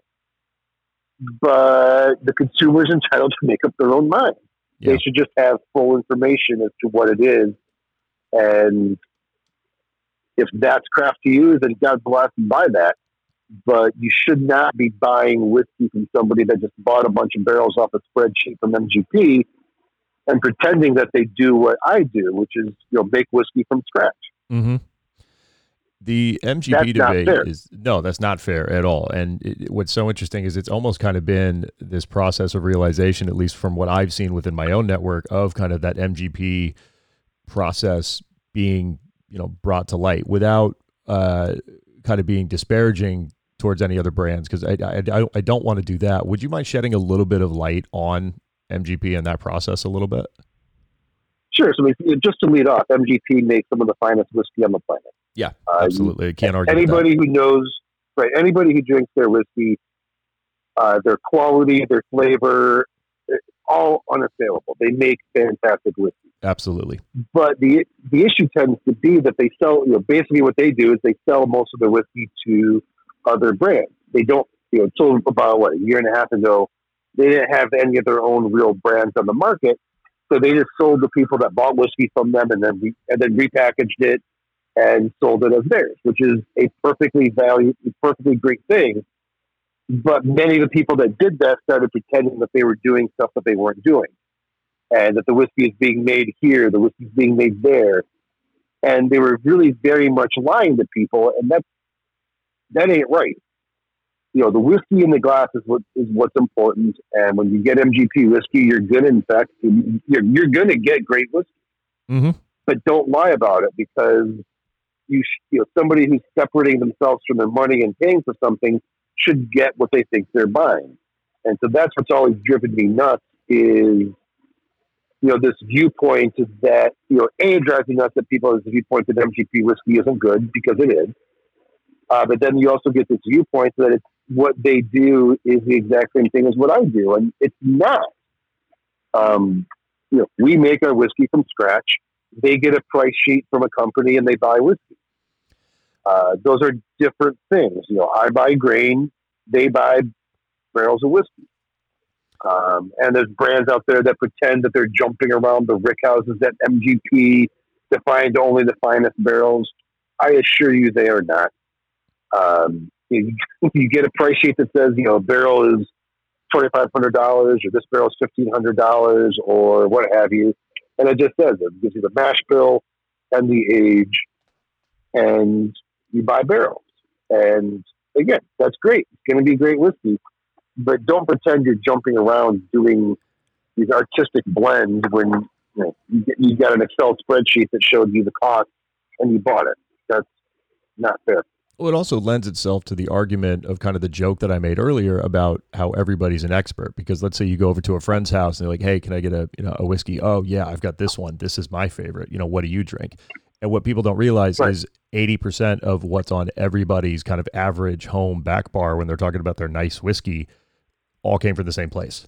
but the consumer is entitled to make up their own mind. Yeah. They should just have full information as to what it is, and if that's craft to you, then God bless and buy that. But you should not be buying whiskey from somebody that just bought a bunch of barrels off a spreadsheet from M G P and pretending that they do what I do, which is, you know, make whiskey from scratch. Mm-hmm. The M G P debate is, no, that's not fair at all. And it, what's so interesting is it's almost kind of been this process of realization, at least from what I've seen within my own network, of kind of that M G P process being, you know, brought to light without uh, kind of being disparaging towards any other brands, because I, I, I don't want to do that. Would you mind shedding a little bit of light on M G P and that process a little bit? Sure. So just to lead off, M G P makes some of the finest whiskey on the planet. Yeah, absolutely. Uh, you, can't argue anybody with that. Who knows, right? Anybody who drinks their whiskey, uh, their quality, their flavor, it's all unassailable. They make fantastic whiskey. Absolutely. But the the issue tends to be that they sell, you know, basically what they do is they sell most of their whiskey to other brands. They don't, you know, until about what, a year and a half ago, they didn't have any of their own real brands on the market. So they just sold to people that bought whiskey from them, and then re- and then repackaged it and sold it as theirs, which is a perfectly valued, perfectly great thing. But many of the people that did that started pretending that they were doing stuff that they weren't doing, and that the whiskey is being made here, the whiskey is being made there, and they were really very much lying to people, and that that ain't right. You know, the whiskey in the glass is what is what's important, and when you get M G P whiskey, you're gonna, in fact, you're you're gonna get great whiskey. Mm-hmm. But don't lie about it, because you you know, somebody who's separating themselves from their money and paying for something should get what they think they're buying. And so that's what's always driven me nuts, is, you know, this viewpoint that, you know, A, drives me nuts that people have this viewpoint that M G P whiskey isn't good, because it is. Uh, but then you also get this viewpoint that it's, what they do is the exact same thing as what I do. And it's not. Um, you know, we make our whiskey from scratch. They get a price sheet from a company and they buy whiskey. Uh, those are different things. You know, I buy grain, they buy barrels of whiskey. Um, and there's brands out there that pretend that they're jumping around the rickhouses at M G P to find only the finest barrels. I assure you they are not. Um, you, you get a price sheet that says, you know, a barrel is twenty-five hundred dollars or this barrel is fifteen hundred dollars or what have you. And it just says it. It gives you the mash bill and the age, and you buy barrels. And again, that's great. It's going to be great whiskey. But don't pretend you're jumping around doing these artistic blends when, you know, you, get, you got an Excel spreadsheet that showed you the cost and you bought it. That's not fair. Well, it also lends itself to the argument of kind of the joke that I made earlier about how everybody's an expert, because let's say you go over to a friend's house and they're like, hey, can I get a, you know, a whiskey? Oh yeah, I've got this one. This is my favorite. You know, what do you drink? And what people don't realize right. is eighty percent of what's on everybody's kind of average home back bar when they're talking about their nice whiskey all came from the same place.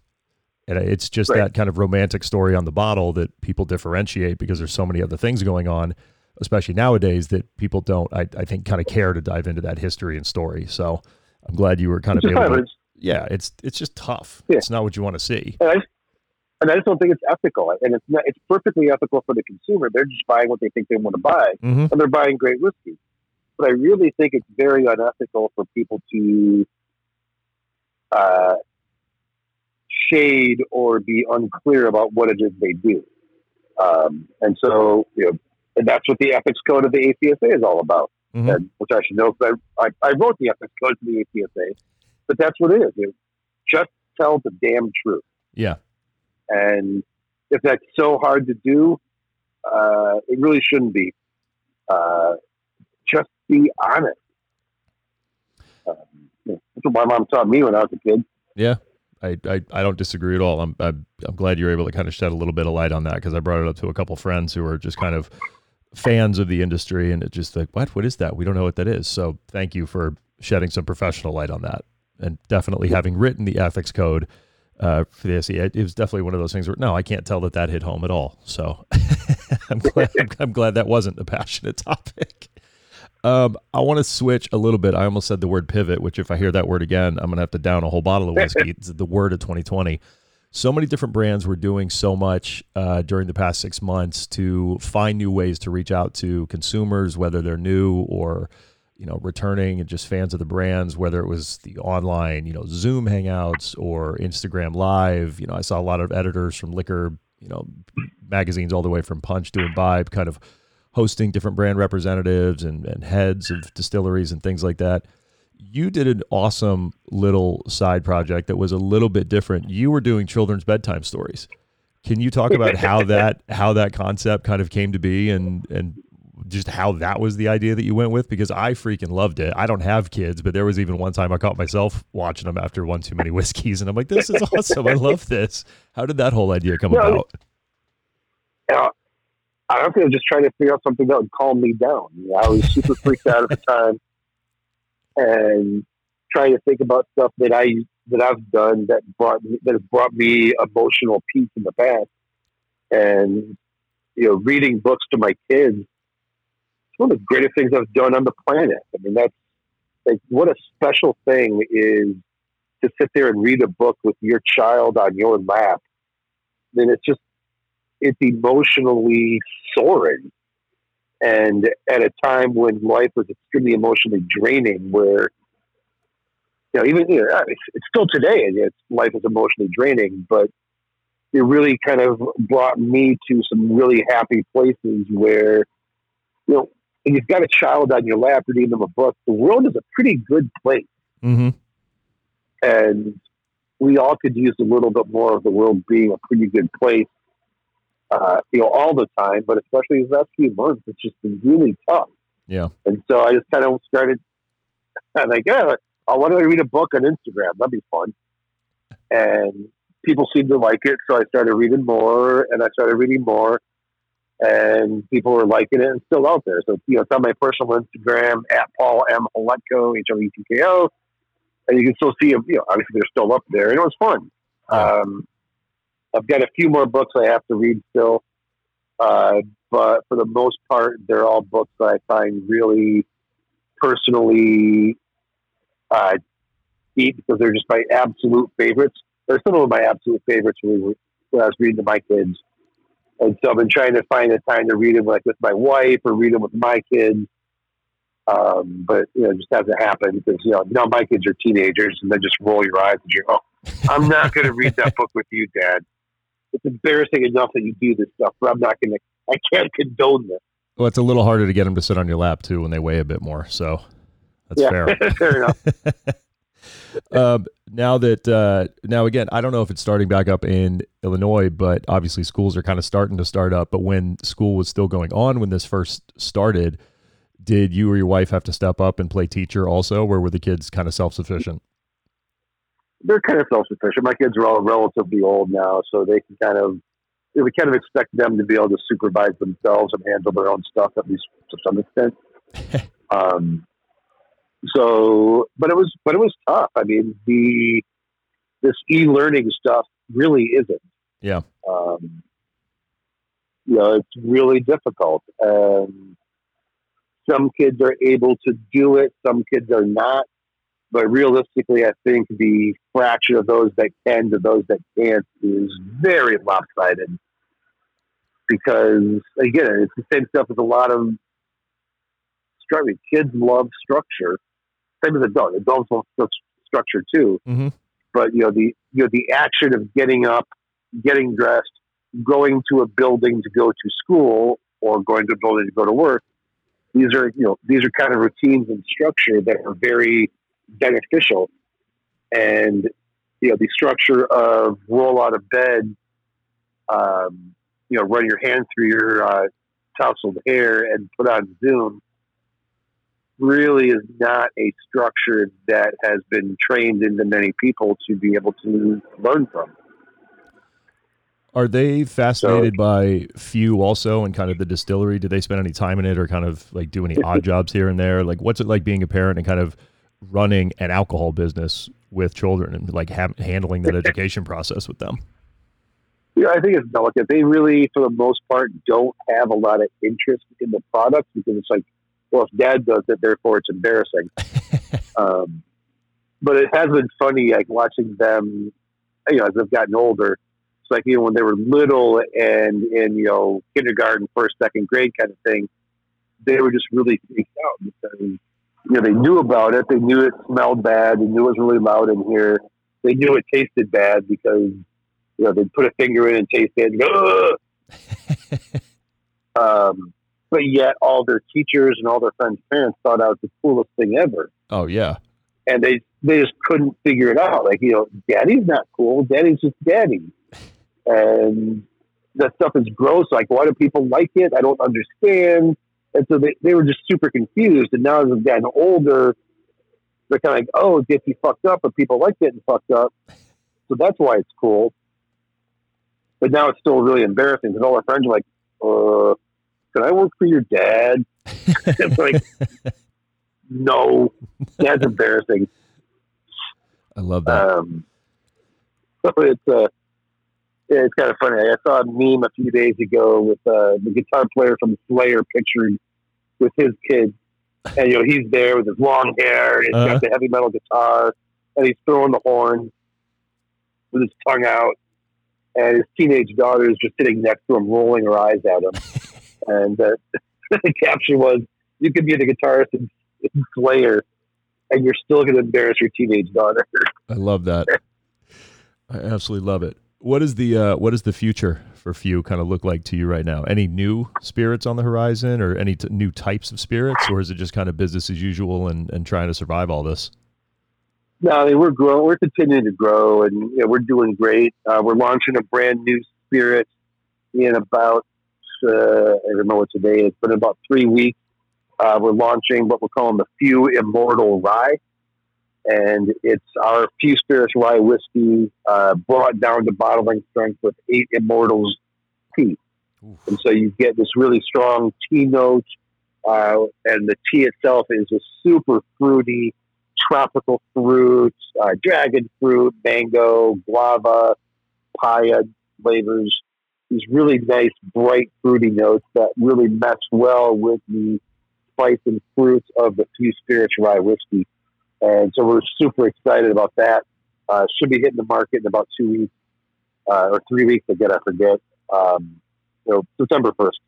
And it's just right. that kind of romantic story on the bottle that people differentiate, because there's so many other things going on, especially nowadays, that people don't, I, I think, kind of care to dive into that history and story. So I'm glad you were kind it's of able to, it's, yeah, it's, it's just tough. Yeah. It's not what you want to see. And I, just, and I just don't think it's ethical. And it's not, it's perfectly ethical for the consumer. They're just buying what they think they want to buy, mm-hmm. and they're buying great whiskey. But I really think it's very unethical for people to uh, shade or be unclear about what it is they do. Um, and so, you know, And that's what the ethics code of the A C S A is all about, mm-hmm. and, which I should know because I, I, I wrote the ethics code for the A C S A. But that's what it is. Dude. Just tell the damn truth. Yeah. And if that's so hard to do, uh, it really shouldn't be. Uh, just be honest. Um, that's what my mom taught me when I was a kid. Yeah. I, I, I don't disagree at all. I'm, I'm, I'm glad you were able to kind of shed a little bit of light on that, because I brought it up to a couple friends who are just kind of fans of the industry, and it's just like, what what is that? We don't know what that is. So thank you for shedding some professional light on that, and definitely having written the ethics code uh for the S E A, it was definitely one of those things where no I can't tell that that hit home at all, so I'm glad I'm, I'm glad that wasn't a passionate topic. um I want to switch a little bit. I almost said the word pivot, which if I hear that word again, I'm gonna have to down a whole bottle of whiskey. It's the word of twenty twenty. So many different brands were doing so much uh, during the past six months to find new ways to reach out to consumers, whether they're new or, you know, returning and just fans of the brands, whether it was the online, you know, Zoom hangouts or Instagram Live. You know, I saw a lot of editors from liquor, you know, magazines all the way from Punch to Imbibe kind of hosting different brand representatives and, and heads of distilleries and things like that. You did an awesome little side project that was a little bit different. You were doing children's bedtime stories. Can you talk about how that how that concept kind of came to be and and just how that was the idea that you went with? Because I freaking loved it. I don't have kids, but there was even one time I caught myself watching them after one too many whiskeys, and I'm like, this is awesome. I love this. How did that whole idea come well, about? Uh, I don't think I was just trying to figure out something that would calm me down. You know, I was super freaked out at the time and trying to think about stuff that I that I've done that brought me, that has brought me emotional peace in the past. And, you know, reading books to my kids, it's one of the greatest things I've done on the planet. I mean, that's like, what a special thing is to sit there and read a book with your child on your lap. I mean, it's just, it's emotionally soaring. And at a time when life was extremely emotionally draining, where, you know, even, you know, it's, it's still today, it's, life is emotionally draining, but it really kind of brought me to some really happy places where, you know, and you've got a child on your lap reading them a book, the world is a pretty good place. Mm-hmm. And we all could use a little bit more of the world being a pretty good place, uh, you know, all the time, but especially these last few months, it's just been really tough. Yeah. And so I just kind of started, I'm like, yeah, oh, why don't I read a book on Instagram? That'd be fun. And people seemed to like it, so I started reading more, and I started reading more, and people were liking it, and it's still out there. So, you know, it's on my personal Instagram, at Paul M. Hletko, H L E T K O, and you can still see them, you know, obviously they're still up there, and it was fun. Um, I've got a few more books I have to read still, uh, but for the most part, they're all books that I find really personally uh, deep, because they're just my absolute favorites. They're some of my absolute favorites when I was reading to my kids. And so I've been trying to find a time to read them like with my wife or read them with my kids. Um, but, you know, it just hasn't happened because, you know, now my kids are teenagers and they just roll your eyes and you're, oh, I'm not going to read that book with you, Dad. It's embarrassing enough that you do this stuff, but I'm not going to, I can't condone this. Well, it's a little harder to get them to sit on your lap too when they weigh a bit more. So that's yeah, fair. Fair enough. Um, now that, uh, now again, I don't know if it's starting back up in Illinois, but obviously schools are kind of starting to start up. But when school was still going on, when this first started, did you or your wife have to step up and play teacher also, or were the kids kind of self-sufficient? They're kind of self-sufficient. My kids are all relatively old now, so they can kind of, we kind of expect them to be able to supervise themselves and handle their own stuff, at least to some extent. um, So, but it was, but it was tough. I mean, the, this e-learning stuff really isn't. Yeah. Um, you know, it's really difficult. Um, some kids are able to do it. Some kids are not, but realistically, I think the fraction of those that can to those that can't is very lopsided, because again, it's the same stuff as a lot of, I mean, kids love structure, same as adults. Adults love structure too. Mm-hmm. But you know the you know the action of getting up, getting dressed, going to a building to go to school, or going to a building to go to work. These are you know these are kind of routines and structure that are very beneficial. And you know the structure of roll out of bed, um, you know, run your hand through your uh, tousled hair and put on Zoom. Really is not a structure that has been trained into many people to be able to learn from. Are they fascinated so, by Few also and kind of the distillery? Do they spend any time in it or kind of like do any odd jobs here and there? Like what's it like being a parent and kind of running an alcohol business with children and like ha- handling that education process with them? Yeah, I think it's delicate. They really, for the most part, don't have a lot of interest in the product because it's like, well, if Dad does it, therefore it's embarrassing. um, but it has been funny, like watching them, you know, as they've gotten older. It's like, you know, when they were little and in, you know, kindergarten, first, second grade kind of thing, they were just really freaked out because, you know, they knew about it. They knew it smelled bad. They knew it was really loud in here. They knew it tasted bad because, you know, they'd put a finger in and taste it and go, ugh! um, but yet all their teachers and all their friends' parents thought I was the coolest thing ever. Oh yeah. And they, they just couldn't figure it out. Like, you know, daddy's not cool. Daddy's just daddy. And that stuff is gross. Like, why do people like it? I don't understand. And so they, they were just super confused. And now as I've gotten older, they're kind of like, oh, it gets you fucked up, but people like getting fucked up. So that's why it's cool. But now it's still really embarrassing because all our friends are like, uh, can I work for your dad? It's like, no, that's embarrassing. I love that. Um, so it's, uh, yeah, it's kind of funny. I saw a meme a few days ago with uh, the guitar player from Slayer pictured with his kid. And, you know, he's there with his long hair. And he's uh-huh. got the heavy metal guitar. And he's throwing the horn with his tongue out. And his teenage daughter is just sitting next to him, rolling her eyes at him. And uh, the caption was, you could be the guitarist in Slayer, and you're still going to embarrass your teenage daughter. I love that. I absolutely love it. What is the uh, what is the future for Few kind of look like to you right now? Any new spirits on the horizon, or any t- new types of spirits, or is it just kind of business as usual and, and trying to survive all this? No, I mean, we're growing. We're continuing to grow, and you know, we're doing great. Uh, we're launching a brand new spirit in about uh, I don't know what today is, but in about three weeks, uh, we're launching what we're calling the Few Immortal Rye. And it's our Few Spirits Rye Whiskey uh, brought down to bottling strength with Eight Immortals tea. Oof. And so you get this really strong tea note, uh, and the tea itself is a super fruity, tropical fruit, uh, dragon fruit, mango, guava, papaya flavors. These really nice, bright, fruity notes that really match well with the spice and fruits of the Few Spirits Rye Whiskey. And so we're super excited about that. Uh, should be hitting the market in about two weeks uh, or three weeks. Again, I forget. Um, you know, September first,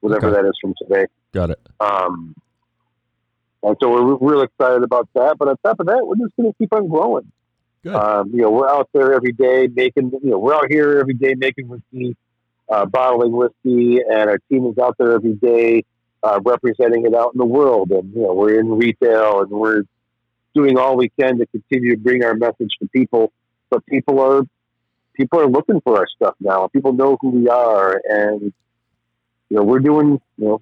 whatever okay. that is from today. Got it. Um, and so we're real excited about that. But on top of that, we're just going to keep on growing. Good. Um, you know, we're out there every day making, you know, we're out here every day making whiskey, uh, bottling whiskey, and our team is out there every day uh, representing it out in the world. And, you know, we're in retail and we're doing all we can to continue to bring our message to people, but people are people are looking for our stuff now. People know who we are, and you know we're doing you know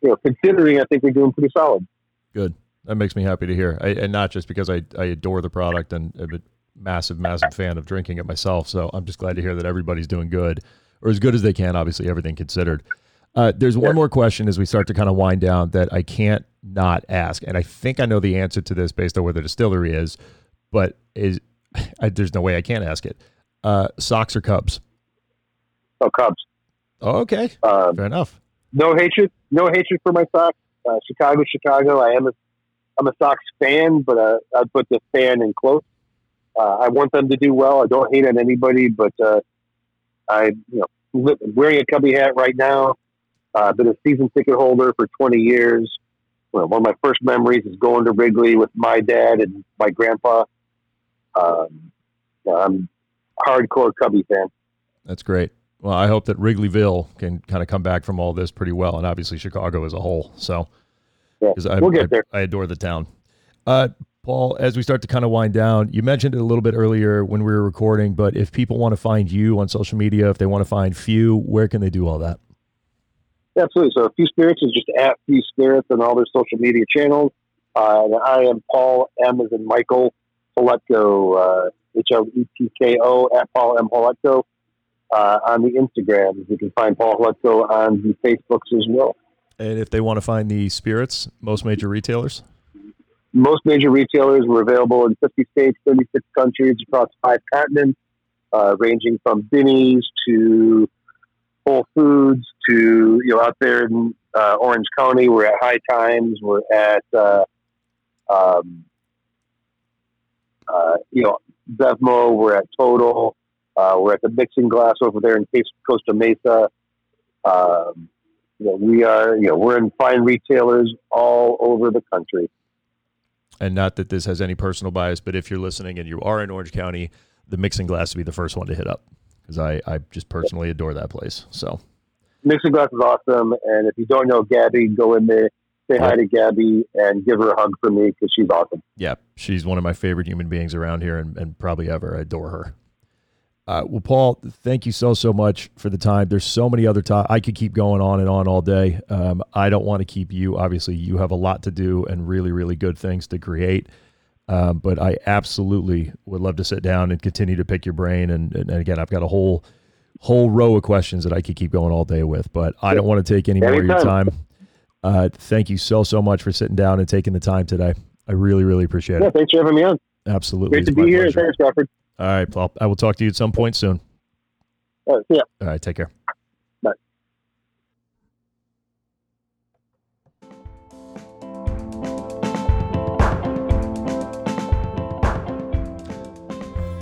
you know considering I think we're doing pretty solid. Good, that makes me happy to hear, I, and not just because I I adore the product and I'm a massive massive fan of drinking it myself. So I'm just glad to hear that everybody's doing good, or as good as they can. Obviously, everything considered. Uh, there's one more question as we start to kind of wind down that I can't not ask. And I think I know the answer to this based on where the distillery is, but is I, there's no way I can't ask it. Uh, socks or Cubs? Oh, Cubs. Oh, okay. Um, Fair enough. No hatred. No hatred for my socks. Uh, Chicago, Chicago. I am a, I'm a Sox fan, but uh, I put the fan in quotes. Uh, I want them to do well. I don't hate on anybody, but uh, I, you know, wearing a Cubby hat right now. I've uh, been a season ticket holder for twenty years. Well, one of my first memories is going to Wrigley with my dad and my grandpa. Um, I'm a hardcore Cubby fan. That's great. Well, I hope that Wrigleyville can kind of come back from all this pretty well, and obviously Chicago as a whole. So, yeah, I, we'll get there. I, I adore the town. Uh, Paul, as we start to kind of wind down, you mentioned it a little bit earlier when we were recording, but if people want to find you on social media, if they want to find Few, where can they do all that? Absolutely. So Few Spirits is just at Few Spirits on all their social media channels. Uh, and I am Paul M. as in Michael Hletko, uh, H L E T K O, at Paul M. Hletko uh, on the Instagram. You can find Paul Hletko on the Facebooks as well. And if they want to find the spirits, most major retailers? Most major retailers. We're available in fifty states, thirty-six countries, across five continents, uh, ranging from Binny's to Whole Foods to, you know, out there in uh, Orange County. We're at High Times. We're at, uh, um, uh, you know, Bevmo. We're at Total. Uh, we're at the Mixing Glass over there in Costa Mesa. Um, you know, we are, you know, we're in fine retailers all over the country. And not that this has any personal bias, but if you're listening and you are in Orange County, the Mixing Glass would be the first one to hit up. I, I just personally adore that place. So Mixing Glass is awesome. And if you don't know Gabby, go in there, say hi to Gabby, and give her a hug for me because she's awesome. Yeah, she's one of my favorite human beings around here and, and probably ever. I adore her. Uh, well, Paul, thank you so, so much for the time. There's so many other times. I could keep going on and on all day. Um, I don't want to keep you. Obviously, you have a lot to do and really, really good things to create. Um, but I absolutely would love to sit down and continue to pick your brain. And, and, and again, I've got a whole whole row of questions that I could keep going all day with, but I don't want to take any more of your time. Uh, thank you so, so much for sitting down and taking the time today. I really, really appreciate yeah, it. Thanks for having me on. Absolutely. Great to be here. Pleasure. Thanks, Crawford. All right, Paul. I will talk to you at some point soon. All right, yeah. All right, take care. Bye.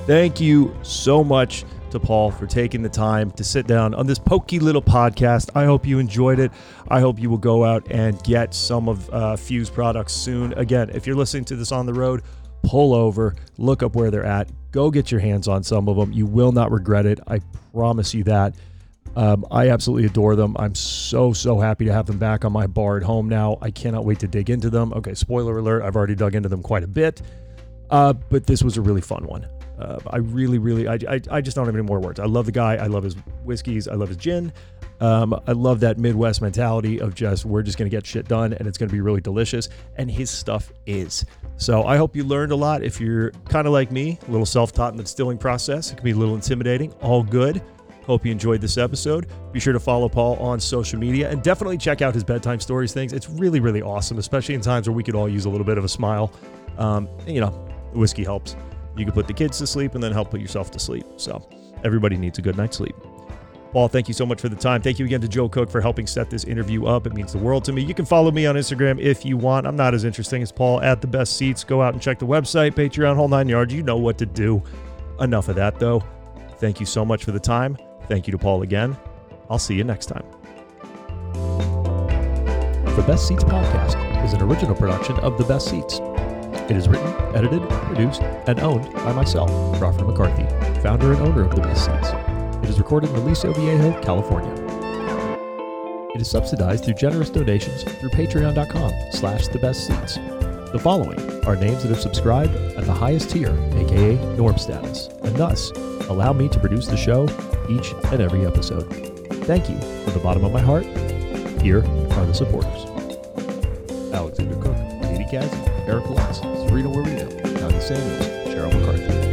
Thank you so much to Paul for taking the time to sit down on this pokey little podcast. I hope you enjoyed it. I hope you will go out and get some of uh, Few's products soon. Again, if you're listening to this on the road, pull over, look up where they're at, go get your hands on some of them. You will not regret it. I promise you that. Um, I absolutely adore them. I'm so, so happy to have them back on my bar at home now. I cannot wait to dig into them. Okay, spoiler alert, I've already dug into them quite a bit, uh, but this was a really fun one. Uh, I really, really, I, I, I just don't have any more words. I love the guy. I love his whiskeys. I love his gin. Um, I love that Midwest mentality of just, we're just going to get shit done and it's going to be really delicious. And his stuff is. So I hope you learned a lot. If you're kind of like me, a little self-taught in the distilling process, it can be a little intimidating. All good. Hope you enjoyed this episode. Be sure to follow Paul on social media and definitely check out his bedtime stories things. It's really, really awesome, especially in times where we could all use a little bit of a smile. Um, and, you know, whiskey helps. You can put the kids to sleep and then help put yourself to sleep. So everybody needs a good night's sleep. Paul, thank you so much for the time. Thank you again to Jill Cook for helping set this interview up. It means the world to me. You can follow me on Instagram if you want. I'm not as interesting as Paul at The Best Seats. Go out and check the website, Patreon, whole nine yards. You know what to do. Enough of that, though. Thank you so much for the time. Thank you to Paul again. I'll see you next time. The Best Seats podcast is an original production of The Best Seats. It is written, edited, produced, and owned by myself, Crawford McCarthy, founder and owner of The Best Seats. It is recorded in Aliso Viejo, California. It is subsidized through generous donations through patreon.com slash the best seats. The following are names that have subscribed at the highest tier, aka norm status, and thus allow me to produce the show each and every episode. Thank you from the bottom of my heart. Here are the supporters. Alexander Cook, Katie Cassie, Eric Lutz, Serena Warino, Tony Samuels, Cheryl McCarthy.